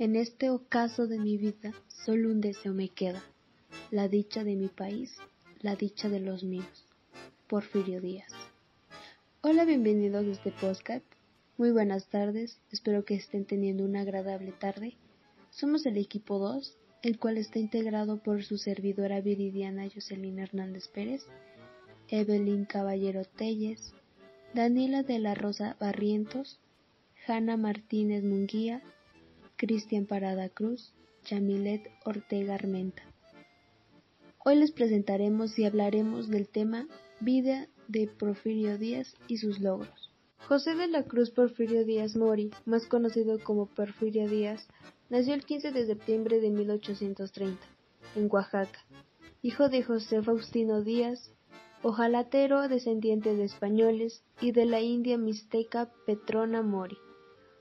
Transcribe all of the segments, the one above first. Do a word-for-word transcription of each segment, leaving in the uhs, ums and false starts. En este ocaso de mi vida solo un deseo me queda, la dicha de mi país, la dicha de los míos. Porfirio Díaz. Hola, bienvenidos a este podcast. Muy buenas tardes, espero que estén teniendo una agradable tarde. Somos el equipo dos, el cual está integrado por su servidora Viridiana Yoselin Hernández Pérez, Evelyn Caballero Téllez, Daniela de la Rosa Barrientos, Hanna Martínez Munguía, Cristian Parada Cruz, Chamilet Ortega Armenta. Hoy les presentaremos y hablaremos del tema Vida de Porfirio Díaz y sus logros. José de la Cruz Porfirio Díaz Mori, más conocido como Porfirio Díaz, nació el quince de septiembre de mil ochocientos treinta, en Oaxaca, hijo de José Faustino Díaz, ojalatero descendiente de españoles y de la india mixteca Petrona Mori,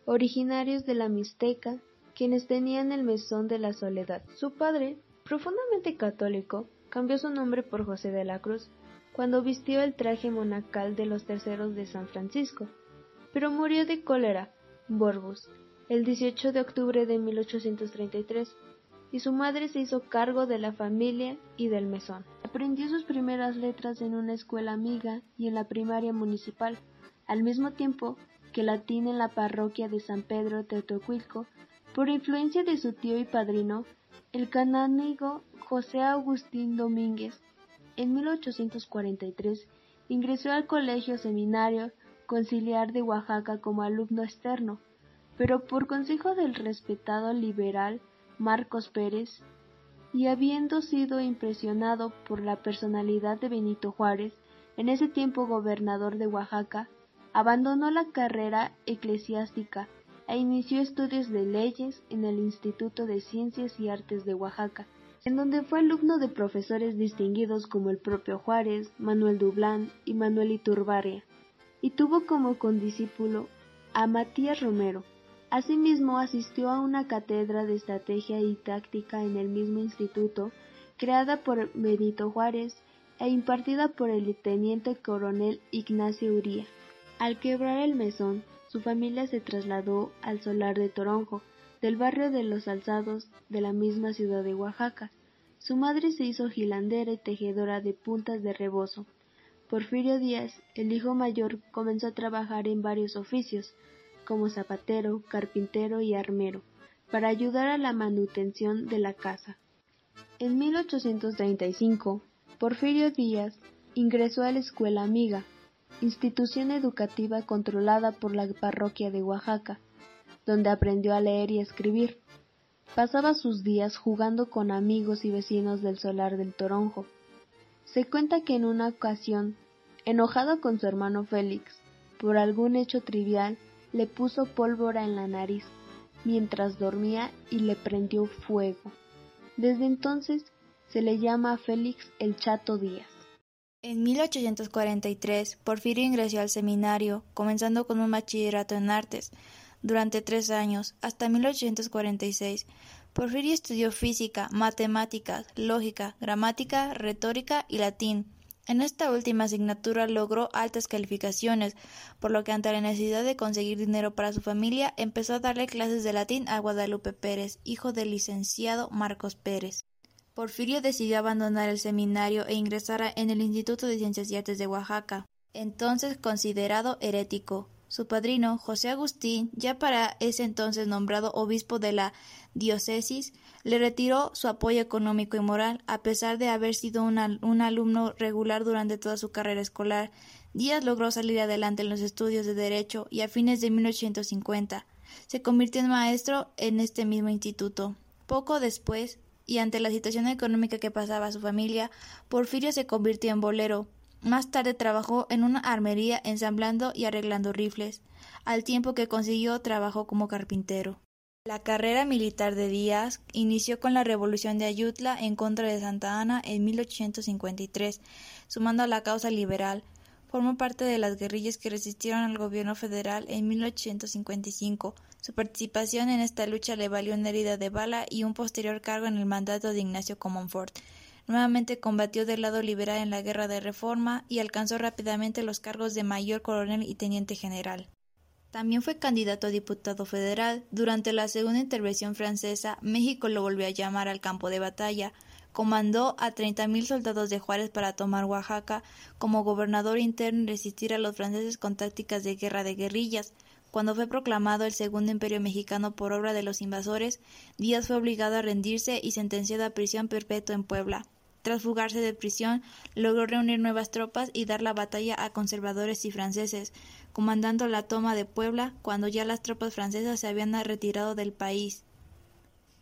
originarios de la Mixteca, quienes tenían el mesón de la Soledad. Su padre, profundamente católico, cambió su nombre por José de la Cruz cuando vistió el traje monacal de los terceros de San Francisco, pero murió de cólera, morbus, el dieciocho de octubre de mil ochocientos treinta y tres, y su madre se hizo cargo de la familia y del mesón. Aprendió sus primeras letras en una escuela amiga y en la primaria municipal, al mismo tiempo que latín en la parroquia de San Pedro Teotihuacan, por influencia de su tío y padrino, el canónigo José Agustín Domínguez. En mil ochocientos cuarenta y tres ingresó al Colegio Seminario Conciliar de Oaxaca como alumno externo, pero por consejo del respetado liberal Marcos Pérez, y habiendo sido impresionado por la personalidad de Benito Juárez, en ese tiempo gobernador de Oaxaca, abandonó la carrera eclesiástica e inició estudios de leyes en el Instituto de Ciencias y Artes de Oaxaca, en donde fue alumno de profesores distinguidos como el propio Juárez, Manuel Dublán y Manuel Iturbárea, y tuvo como condiscípulo a Matías Romero. Asimismo, asistió a una cátedra de estrategia y táctica en el mismo instituto, creada por Benito Juárez e impartida por el teniente coronel Ignacio Uría. Al quebrar el mesón, su familia se trasladó al solar de Toronjo, del barrio de Los Alzados de la misma ciudad de Oaxaca. Su madre se hizo hilandera y tejedora de puntas de rebozo. Porfirio Díaz, el hijo mayor, comenzó a trabajar en varios oficios, como zapatero, carpintero y armero, para ayudar a la manutención de la casa. En mil ochocientos treinta y cinco, Porfirio Díaz ingresó a la Escuela Amiga, institución educativa controlada por la parroquia de Oaxaca, donde aprendió a leer y escribir. Pasaba sus días jugando con amigos y vecinos del solar del Toronjo. Se cuenta que en una ocasión, enojado con su hermano Félix por algún hecho trivial, le puso pólvora en la nariz mientras dormía y le prendió fuego. Desde entonces se le llama a Félix el Chato Díaz. En mil ochocientos cuarenta y tres, Porfirio ingresó al seminario, comenzando con un bachillerato en artes durante tres años, hasta mil ochocientos cuarenta y seis. Porfirio estudió física, matemáticas, lógica, gramática, retórica y latín. En esta última asignatura logró altas calificaciones, por lo que ante la necesidad de conseguir dinero para su familia, empezó a darle clases de latín a Guadalupe Pérez, hijo del licenciado Marcos Pérez. Porfirio decidió abandonar el seminario e ingresar en el Instituto de Ciencias y Artes de Oaxaca, entonces considerado herético. Su padrino, José Agustín, ya para ese entonces nombrado obispo de la diócesis, le retiró su apoyo económico y moral. A pesar de haber sido un, al- un alumno regular durante toda su carrera escolar, Díaz logró salir adelante en los estudios de Derecho y a fines de mil ochocientos cincuenta se convirtió en maestro en este mismo instituto. Poco después, y ante la situación económica que pasaba su familia, Porfirio se convirtió en bolero. Más tarde trabajó en una armería ensamblando y arreglando rifles, al tiempo que consiguió trabajo como carpintero. La carrera militar de Díaz inició con la Revolución de Ayutla en contra de Santa Anna en mil ochocientos cincuenta y tres, sumando a la causa liberal. Formó parte de las guerrillas que resistieron al gobierno federal en mil ochocientos cincuenta y cinco. Su participación en esta lucha le valió una herida de bala y un posterior cargo en el mandato de Ignacio Comonfort. Nuevamente combatió del lado liberal en la Guerra de Reforma y alcanzó rápidamente los cargos de mayor coronel y teniente general. También fue candidato a diputado federal. Durante la segunda intervención francesa, México lo volvió a llamar al campo de batalla. Comandó a treinta mil soldados de Juárez para tomar Oaxaca. Como gobernador interno y resistir a los franceses con tácticas de guerra de guerrillas. Cuando fue proclamado el Segundo Imperio Mexicano por obra de los invasores, Díaz fue obligado a rendirse y sentenciado a prisión perpetua en Puebla. Tras fugarse de prisión, logró reunir nuevas tropas y dar la batalla a conservadores y franceses, comandando la toma de Puebla cuando ya las tropas francesas se habían retirado del país.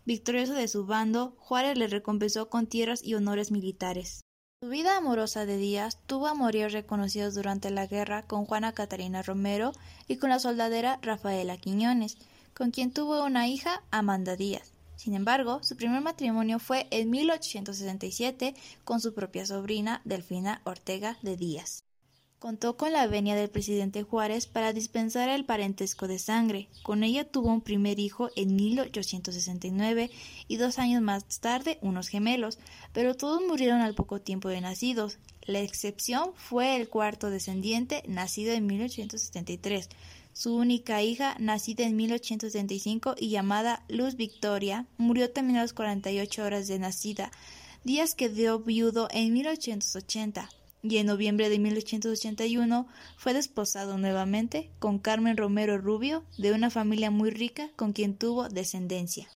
Victorioso de su bando, Juárez le recompensó con tierras y honores militares. Su vida amorosa de Díaz tuvo amoríos reconocidos durante la guerra con Juana Catarina Romero y con la soldadera Rafaela Quiñones, con quien tuvo una hija, Amanda Díaz. Sin embargo, su primer matrimonio fue en mil ochocientos sesenta y siete con su propia sobrina, Delfina Ortega de Díaz. Contó con la venia del presidente Juárez para dispensar el parentesco de sangre. Con ella tuvo un primer hijo en mil ochocientos sesenta y nueve y dos años más tarde unos gemelos, pero todos murieron al poco tiempo de nacidos. La excepción fue el cuarto descendiente, nacido en mil ochocientos setenta y tres. Su única hija, nacida en mil ochocientos setenta y cinco y llamada Luz Victoria, murió también a las cuarenta y ocho horas de nacida. Díaz quedó viudo en mil ochocientos ochenta y en noviembre de mil ochocientos ochenta y uno fue desposado nuevamente con Carmen Romero Rubio, de una familia muy rica con quien tuvo descendencia.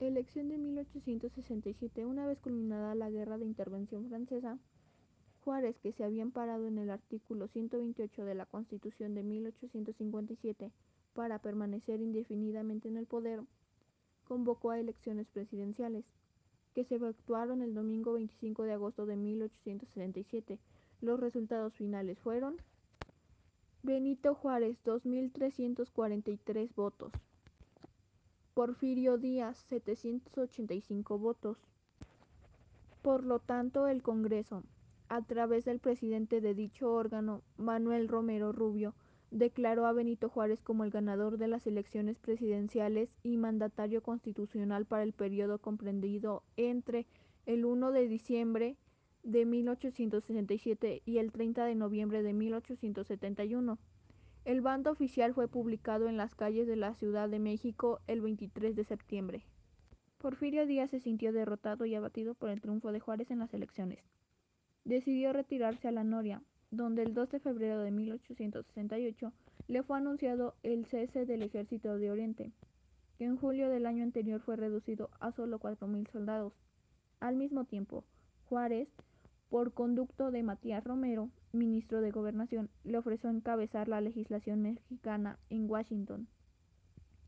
Elección de mil ochocientos sesenta y siete. Una vez culminada la guerra de intervención francesa, Juárez, que se había amparado en el artículo ciento veintiocho de la Constitución de mil ochocientos cincuenta y siete para permanecer indefinidamente en el poder, convocó a elecciones presidenciales, que se efectuaron el domingo veinticinco de agosto de mil ochocientos setenta y siete. Los resultados finales fueron: Benito Juárez, dos mil trescientos cuarenta y tres votos; Porfirio Díaz, setecientos ochenta y cinco votos. Por lo tanto, el Congreso, a través del presidente de dicho órgano, Manuel Romero Rubio, declaró a Benito Juárez como el ganador de las elecciones presidenciales y mandatario constitucional para el periodo comprendido entre el primero de diciembre de mil ochocientos sesenta y siete y el treinta de noviembre de mil ochocientos setenta y uno. El bando oficial fue publicado en las calles de la Ciudad de México el veintitrés de septiembre. Porfirio Díaz se sintió derrotado y abatido por el triunfo de Juárez en las elecciones. Decidió retirarse a la Noria, donde el dos de febrero de mil ochocientos sesenta y ocho le fue anunciado el cese del Ejército de Oriente, que en julio del año anterior fue reducido a solo cuatro mil soldados. Al mismo tiempo, Juárez, por conducto de Matías Romero, ministro de Gobernación, le ofreció encabezar la legislación mexicana en Washington,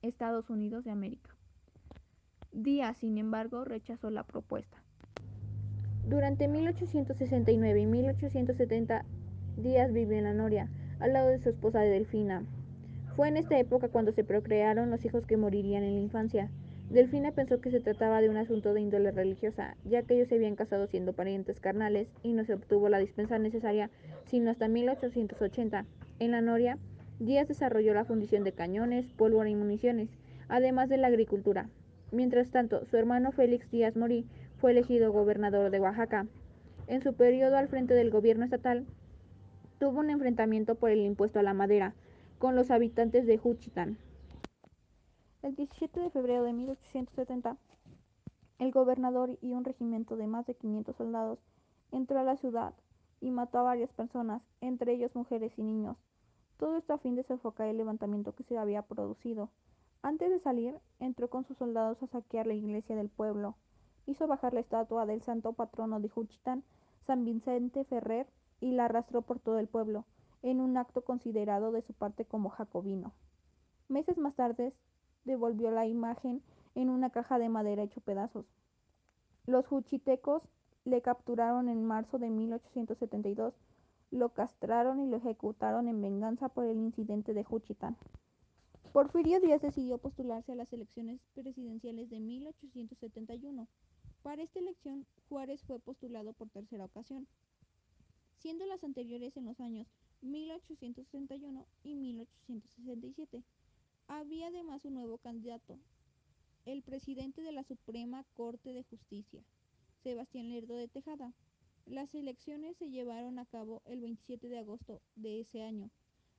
Estados Unidos de América. Díaz, sin embargo, rechazó la propuesta. Durante mil ochocientos sesenta y nueve y mil ochocientos setenta, Díaz vivió en la Noria, al lado de su esposa Delfina. Fue en esta época cuando se procrearon los hijos que morirían en la infancia. Delfina pensó que se trataba de un asunto de índole religiosa, ya que ellos se habían casado siendo parientes carnales y no se obtuvo la dispensa necesaria sino hasta mil ochocientos ochenta. En la Noria, Díaz desarrolló la fundición de cañones, pólvora y municiones, además de la agricultura. Mientras tanto, su hermano Félix Díaz Mori fue elegido gobernador de Oaxaca. En su periodo al frente del gobierno estatal, tuvo un enfrentamiento por el impuesto a la madera con los habitantes de Juchitán. El diecisiete de febrero de mil ochocientos setenta, el gobernador y un regimiento de más de quinientos soldados entró a la ciudad y mató a varias personas, entre ellos mujeres y niños. Todo esto a fin de sofocar el levantamiento que se había producido. Antes de salir, entró con sus soldados a saquear la iglesia del pueblo. Hizo bajar la estatua del santo patrono de Juchitán, San Vicente Ferrer, y la arrastró por todo el pueblo, en un acto considerado de su parte como jacobino. Meses más tarde, devolvió la imagen en una caja de madera hecho pedazos. Los juchitecos le capturaron en marzo de mil ochocientos setenta y dos, lo castraron y lo ejecutaron en venganza por el incidente de Juchitán. Porfirio Díaz decidió postularse a las elecciones presidenciales de mil ochocientos setenta y uno. Para esta elección, Juárez fue postulado por tercera ocasión, siendo las anteriores en los años mil ochocientos sesenta y uno y mil ochocientos sesenta y siete. Había además un nuevo candidato, el presidente de la Suprema Corte de Justicia, Sebastián Lerdo de Tejada. Las elecciones se llevaron a cabo el veintisiete de agosto de ese año.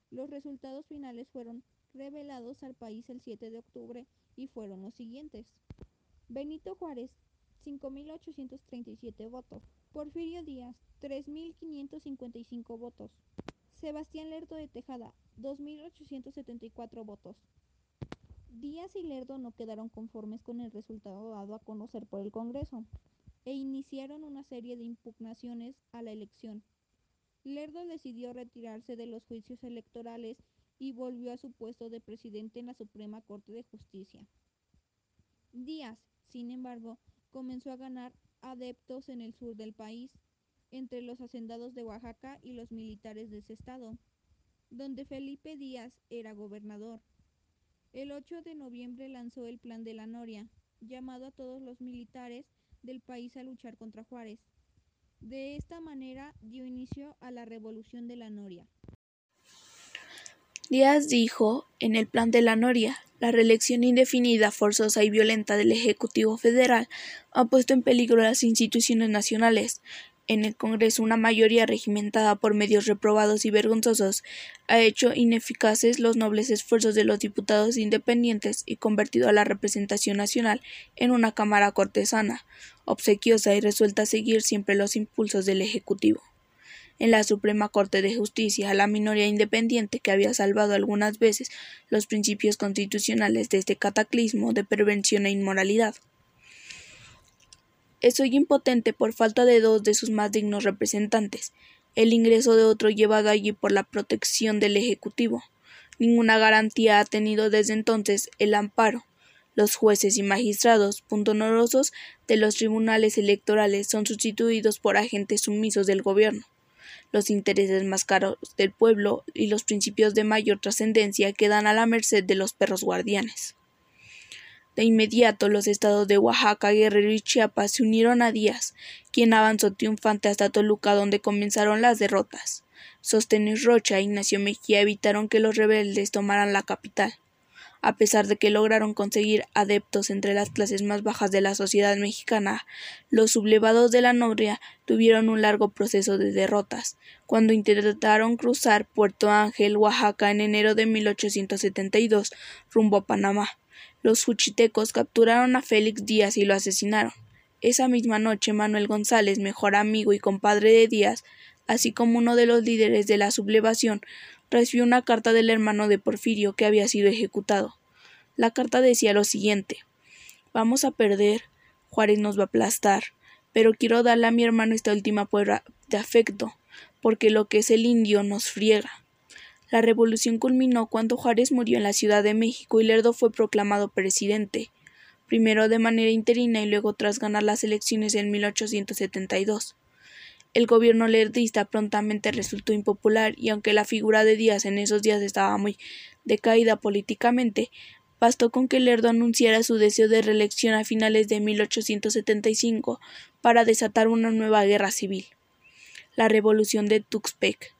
Los resultados finales fueron revelados al país el siete de octubre y fueron los siguientes. Benito Juárez, cinco mil ochocientos treinta y siete votos. Porfirio Díaz, tres mil quinientos cincuenta y cinco votos. Sebastián Lerdo de Tejada, dos mil ochocientos setenta y cuatro votos. Díaz y Lerdo no quedaron conformes con el resultado dado a conocer por el Congreso e iniciaron una serie de impugnaciones a la elección. Lerdo decidió retirarse de los juicios electorales y volvió a su puesto de presidente en la Suprema Corte de Justicia. Díaz, sin embargo, comenzó a ganar adeptos en el sur del país, entre los hacendados de Oaxaca y los militares de ese estado, donde Felipe Díaz era gobernador. El ocho de noviembre lanzó el Plan de la Noria, llamado a todos los militares del país a luchar contra Juárez. De esta manera dio inicio a la Revolución de la Noria. Díaz dijo en el Plan de la Noria: la reelección indefinida, forzosa y violenta del Ejecutivo Federal ha puesto en peligro las instituciones nacionales. En el Congreso, una mayoría regimentada por medios reprobados y vergonzosos ha hecho ineficaces los nobles esfuerzos de los diputados independientes y convertido a la representación nacional en una cámara cortesana, obsequiosa y resuelta a seguir siempre los impulsos del Ejecutivo. En la Suprema Corte de Justicia, la minoría independiente que había salvado algunas veces los principios constitucionales de este cataclismo de perversión e inmoralidad. Es hoy impotente por falta de dos de sus más dignos representantes. El ingreso de otro llevado allí por la protección del Ejecutivo. Ninguna garantía ha tenido desde entonces el amparo. Los jueces y magistrados, pundonorosos de los tribunales electorales, son sustituidos por agentes sumisos del gobierno. Los intereses más caros del pueblo y los principios de mayor trascendencia quedan a la merced de los perros guardianes. De inmediato, los estados de Oaxaca, Guerrero y Chiapas se unieron a Díaz, quien avanzó triunfante hasta Toluca, donde comenzaron las derrotas. Sostenes Rocha e Ignacio Mejía evitaron que los rebeldes tomaran la capital. A pesar de que lograron conseguir adeptos entre las clases más bajas de la sociedad mexicana, los sublevados de la Noria tuvieron un largo proceso de derrotas, cuando intentaron cruzar Puerto Ángel, Oaxaca, en enero de mil ochocientos setenta y dos, rumbo a Panamá. Los juchitecos capturaron a Félix Díaz y lo asesinaron. Esa misma noche, Manuel González, mejor amigo y compadre de Díaz, así como uno de los líderes de la sublevación, recibió una carta del hermano de Porfirio que había sido ejecutado. La carta decía lo siguiente: vamos a perder, Juárez nos va a aplastar, pero quiero darle a mi hermano esta última prueba de afecto, porque lo que es el indio nos friega. La revolución culminó cuando Juárez murió en la Ciudad de México y Lerdo fue proclamado presidente, primero de manera interina y luego tras ganar las elecciones en mil ochocientos setenta y dos. El gobierno lerdista prontamente resultó impopular y aunque la figura de Díaz en esos días estaba muy decaída políticamente, bastó con que Lerdo anunciara su deseo de reelección a finales de mil ochocientos setenta y cinco para desatar una nueva guerra civil. La Revolución de Tuxtepec.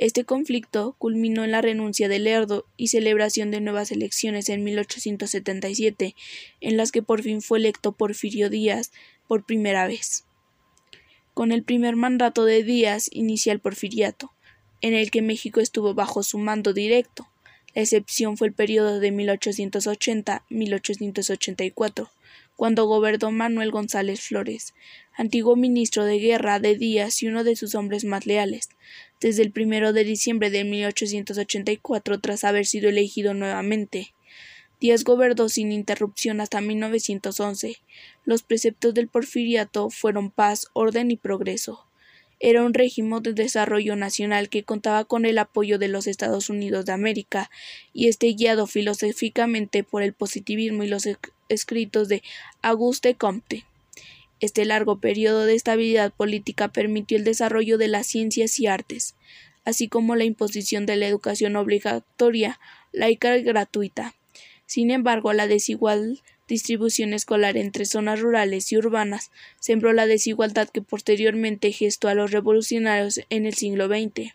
Este conflicto culminó en la renuncia de Lerdo y celebración de nuevas elecciones en mil ochocientos setenta y siete, en las que por fin fue electo Porfirio Díaz por primera vez. Con el primer mandato de Díaz inicia el Porfiriato, en el que México estuvo bajo su mando directo. La excepción fue el periodo de mil ochocientos ochenta a mil ochocientos ochenta y cuatro, cuando gobernó Manuel González Flores, antiguo ministro de Guerra de Díaz y uno de sus hombres más leales, desde el primero de diciembre de mil ochocientos ochenta y cuatro tras haber sido elegido nuevamente. Díaz gobernó sin interrupción hasta mil novecientos once. Los preceptos del Porfiriato fueron paz, orden y progreso. Era un régimen de desarrollo nacional que contaba con el apoyo de los Estados Unidos de América, y este guiado filosóficamente por el positivismo y los escritos de Auguste Comte. Este largo periodo de estabilidad política permitió el desarrollo de las ciencias y artes, así como la imposición de la educación obligatoria, laica y gratuita. Sin embargo, la desigual distribución escolar entre zonas rurales y urbanas sembró la desigualdad que posteriormente gestó a los revolucionarios en el siglo veinte.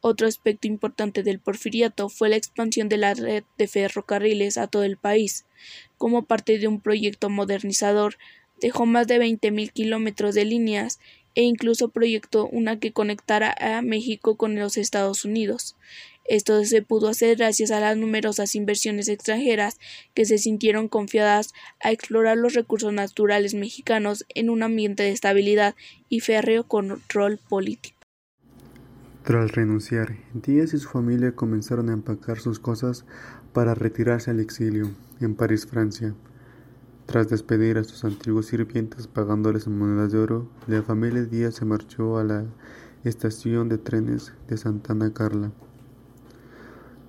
Otro aspecto importante del Porfiriato fue la expansión de la red de ferrocarriles a todo el país. Como parte de un proyecto modernizador, dejó más de veinte mil kilómetros de líneas e incluso proyectó una que conectara a México con los Estados Unidos. Esto se pudo hacer gracias a las numerosas inversiones extranjeras que se sintieron confiadas a explorar los recursos naturales mexicanos en un ambiente de estabilidad y férreo control político. Tras renunciar, Díaz y su familia comenzaron a empacar sus cosas para retirarse al exilio en París, Francia. Tras despedir a sus antiguos sirvientes pagándoles en monedas de oro, la familia Díaz se marchó a la estación de trenes de Santa Anna, Carla,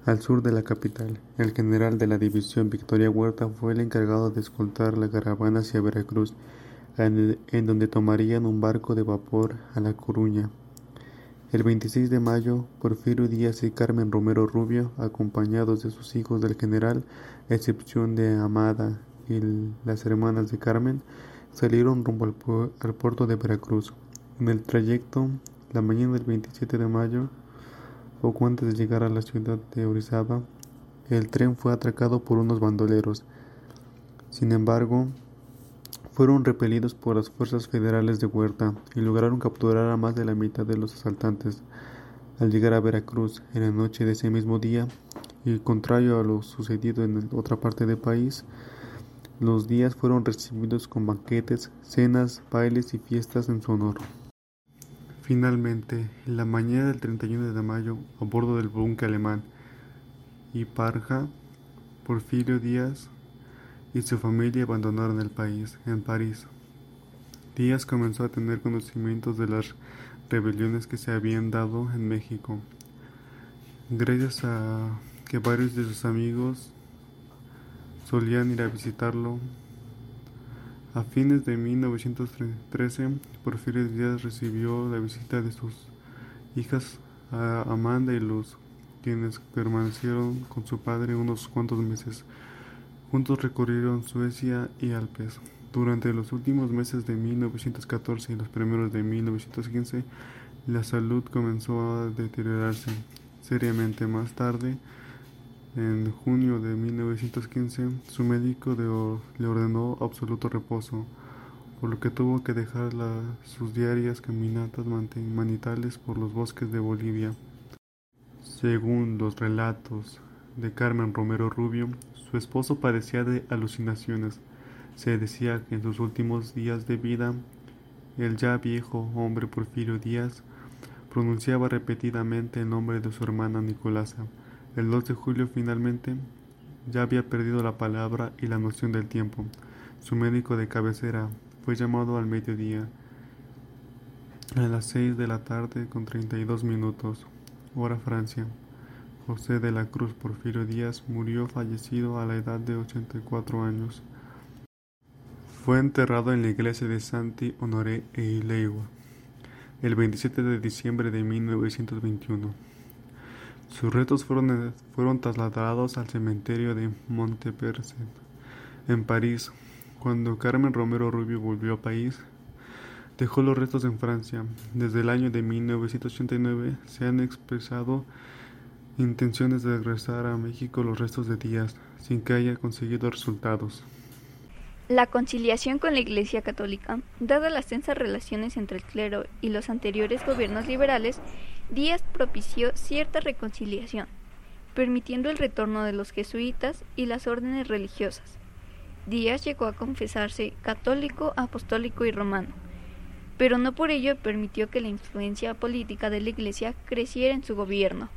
al sur de la capital. El general de la división Victoria Huerta fue el encargado de escoltar la caravana hacia Veracruz, en, el, en donde tomarían un barco de vapor a La Coruña. El veintiséis de mayo, Porfirio Díaz y Carmen Romero Rubio, acompañados de sus hijos del general, a excepción de Amada y las hermanas de Carmen, salieron rumbo al, pu- al puerto de Veracruz. En el trayecto, la mañana del veintisiete de mayo, poco antes de llegar a la ciudad de Orizaba, el tren fue atracado por unos bandoleros. Sin embargo, fueron repelidos por las fuerzas federales de Huerta y lograron capturar a más de la mitad de los asaltantes. Al llegar a Veracruz en la noche de ese mismo día, y contrario a lo sucedido en otra parte del país, los Díaz fueron recibidos con banquetes, cenas, bailes y fiestas en su honor. Finalmente, en la mañana del treinta y uno de mayo, a bordo del buque alemán Iparja, Porfirio Díaz y su familia abandonaron el país, en París. Díaz comenzó a tener conocimientos de las rebeliones que se habían dado en México, gracias a que varios de sus amigos solían ir a visitarlo. A fines de mil novecientos trece, Porfirio Díaz recibió la visita de sus hijas Amanda y Luz, quienes permanecieron con su padre unos cuantos meses. Juntos recorrieron Suecia y Alpes. Durante los últimos meses de mil novecientos catorce y los primeros de mil novecientos quince, la salud comenzó a deteriorarse seriamente. Más tarde, en junio de mil novecientos quince, su médico de or- le ordenó absoluto reposo, por lo que tuvo que dejar la- sus diarias caminatas manitales por los bosques de Bolivia. Según los relatos de Carmen Romero Rubio, su esposo padecía de alucinaciones. Se decía que en sus últimos días de vida, el ya viejo hombre Porfirio Díaz pronunciaba repetidamente el nombre de su hermana Nicolasa. El dos de julio finalmente ya había perdido la palabra y la noción del tiempo. Su médico de cabecera fue llamado al mediodía, a las seis de la tarde con treinta y dos minutos, hora Francia. José de la Cruz Porfirio Díaz murió fallecido a la edad de ochenta y cuatro años. Fue enterrado en la iglesia de Santi Honoré e Ilegua el veintisiete de diciembre de mil novecientos veintiuno. Sus restos fueron, fueron trasladados al cementerio de Montparnasse, en París. Cuando Carmen Romero Rubio volvió a París, dejó los restos en Francia. Desde el año de mil novecientos ochenta y nueve se han expresado intenciones de regresar a México los restos de Díaz, sin que haya conseguido resultados. La conciliación con la Iglesia Católica, dadas las tensas relaciones entre el clero y los anteriores gobiernos liberales, Díaz propició cierta reconciliación, permitiendo el retorno de los jesuitas y las órdenes religiosas. Díaz llegó a confesarse católico, apostólico y romano, pero no por ello permitió que la influencia política de la Iglesia creciera en su gobierno.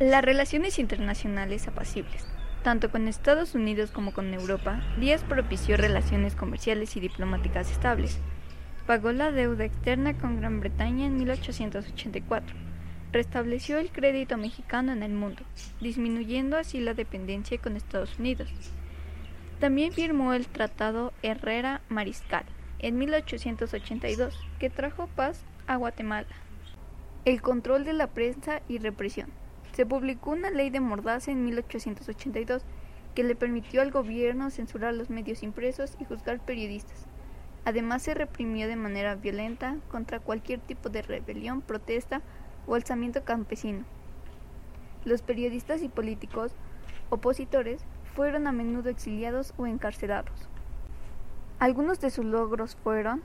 Las relaciones internacionales apacibles. Tanto con Estados Unidos como con Europa, Díaz propició relaciones comerciales y diplomáticas estables. Pagó la deuda externa con Gran Bretaña en mil ochocientos ochenta y cuatro. Restableció el crédito mexicano en el mundo, disminuyendo así la dependencia con Estados Unidos. También firmó el Tratado Herrera-Mariscal en mil ochocientos ochenta y dos, que trajo paz a Guatemala. El control de la prensa y represión. Se publicó una ley de mordaza en mil ochocientos ochenta y dos que le permitió al gobierno censurar los medios impresos y juzgar periodistas. Además, se reprimió de manera violenta contra cualquier tipo de rebelión, protesta o alzamiento campesino. Los periodistas y políticos opositores fueron a menudo exiliados o encarcelados. Algunos de sus logros fueron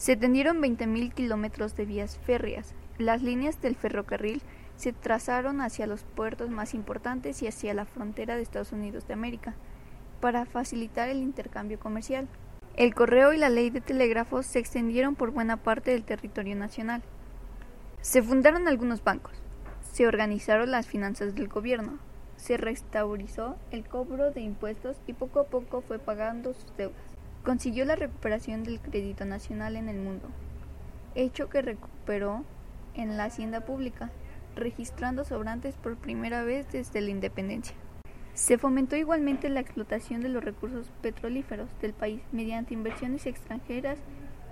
Se tendieron veinte mil kilómetros de vías férreas. Las líneas del ferrocarril se trazaron hacia los puertos más importantes y hacia la frontera de Estados Unidos de América, para facilitar el intercambio comercial. El correo y la ley de telégrafos se extendieron por buena parte del territorio nacional. Se fundaron algunos bancos, se organizaron las finanzas del gobierno, se restaurizó el cobro de impuestos y poco a poco fue pagando sus deudas. Consiguió la recuperación del crédito nacional en el mundo, hecho que recuperó en la hacienda pública, registrando sobrantes por primera vez desde la independencia. Se fomentó igualmente la explotación de los recursos petrolíferos del país mediante inversiones extranjeras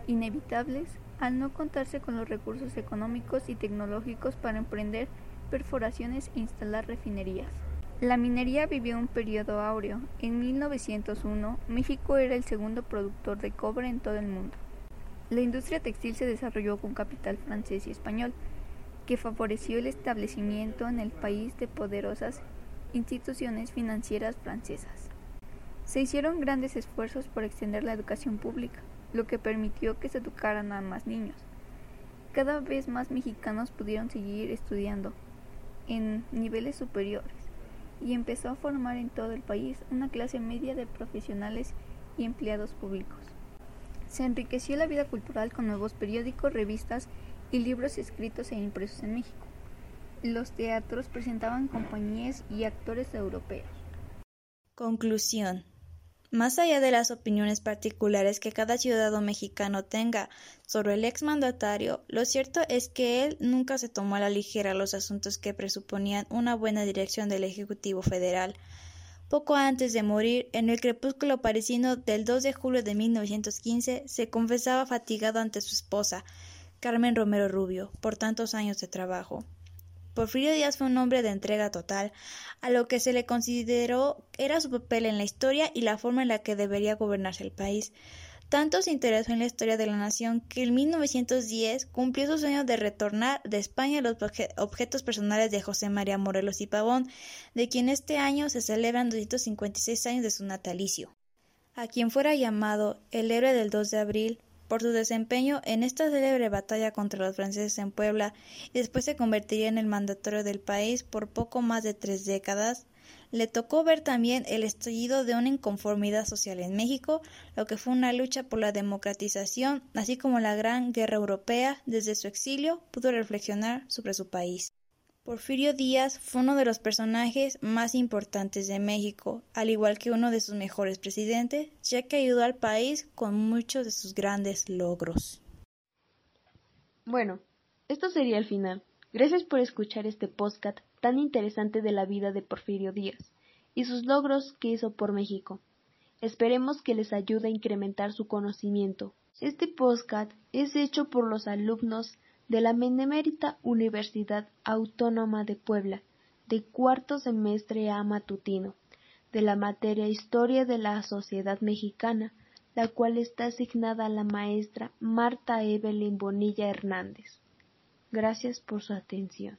inevitables al no contarse con los recursos económicos y tecnológicos para emprender perforaciones e instalar refinerías. La minería vivió un periodo áureo. En mil novecientos uno, México era el segundo productor de cobre en todo el mundo. La industria textil se desarrolló con capital francés y español, que favoreció el establecimiento en el país de poderosas instituciones financieras francesas. Se hicieron grandes esfuerzos por extender la educación pública, lo que permitió que se educaran a más niños. Cada vez más mexicanos pudieron seguir estudiando en niveles superiores, y empezó a formar en todo el país una clase media de profesionales y empleados públicos. Se enriqueció la vida cultural con nuevos periódicos, revistas y libros escritos e impresos en México. Los teatros presentaban compañías y actores europeos. Conclusión. Más allá de las opiniones particulares que cada ciudadano mexicano tenga sobre el exmandatario, lo cierto es que él nunca se tomó a la ligera los asuntos que presuponían una buena dirección del Ejecutivo Federal. Poco antes de morir, en el crepúsculo parisino del dos de julio de mil novecientos quince, se confesaba fatigado ante su esposa, Carmen Romero Rubio, por tantos años de trabajo. Porfirio Díaz fue un hombre de entrega total a lo que se le consideró era su papel en la historia y la forma en la que debería gobernarse el país. Tanto se interesó en la historia de la nación que en mil novecientos diez cumplió su sueño de retornar de España los objetos personales de José María Morelos y Pavón, de quien este año se celebran doscientos cincuenta y seis años de su natalicio. A quien fuera llamado el héroe del dos de abril, por su desempeño en esta célebre batalla contra los franceses en Puebla, y después se convertiría en el mandatario del país por poco más de tres décadas, le tocó ver también el estallido de una inconformidad social en México, lo que fue una lucha por la democratización, así como la gran guerra europea. Desde su exilio pudo reflexionar sobre su país. Porfirio Díaz fue uno de los personajes más importantes de México, al igual que uno de sus mejores presidentes, ya que ayudó al país con muchos de sus grandes logros. Bueno, esto sería el final. Gracias por escuchar este podcast tan interesante de la vida de Porfirio Díaz y sus logros que hizo por México. Esperemos que les ayude a incrementar su conocimiento. Este podcast es hecho por los alumnos de la Benemérita Universidad Autónoma de Puebla, de cuarto semestre A matutino, de la materia Historia de la Sociedad Mexicana, la cual está asignada a la maestra Marta Evelyn Bonilla Hernández. Gracias por su atención.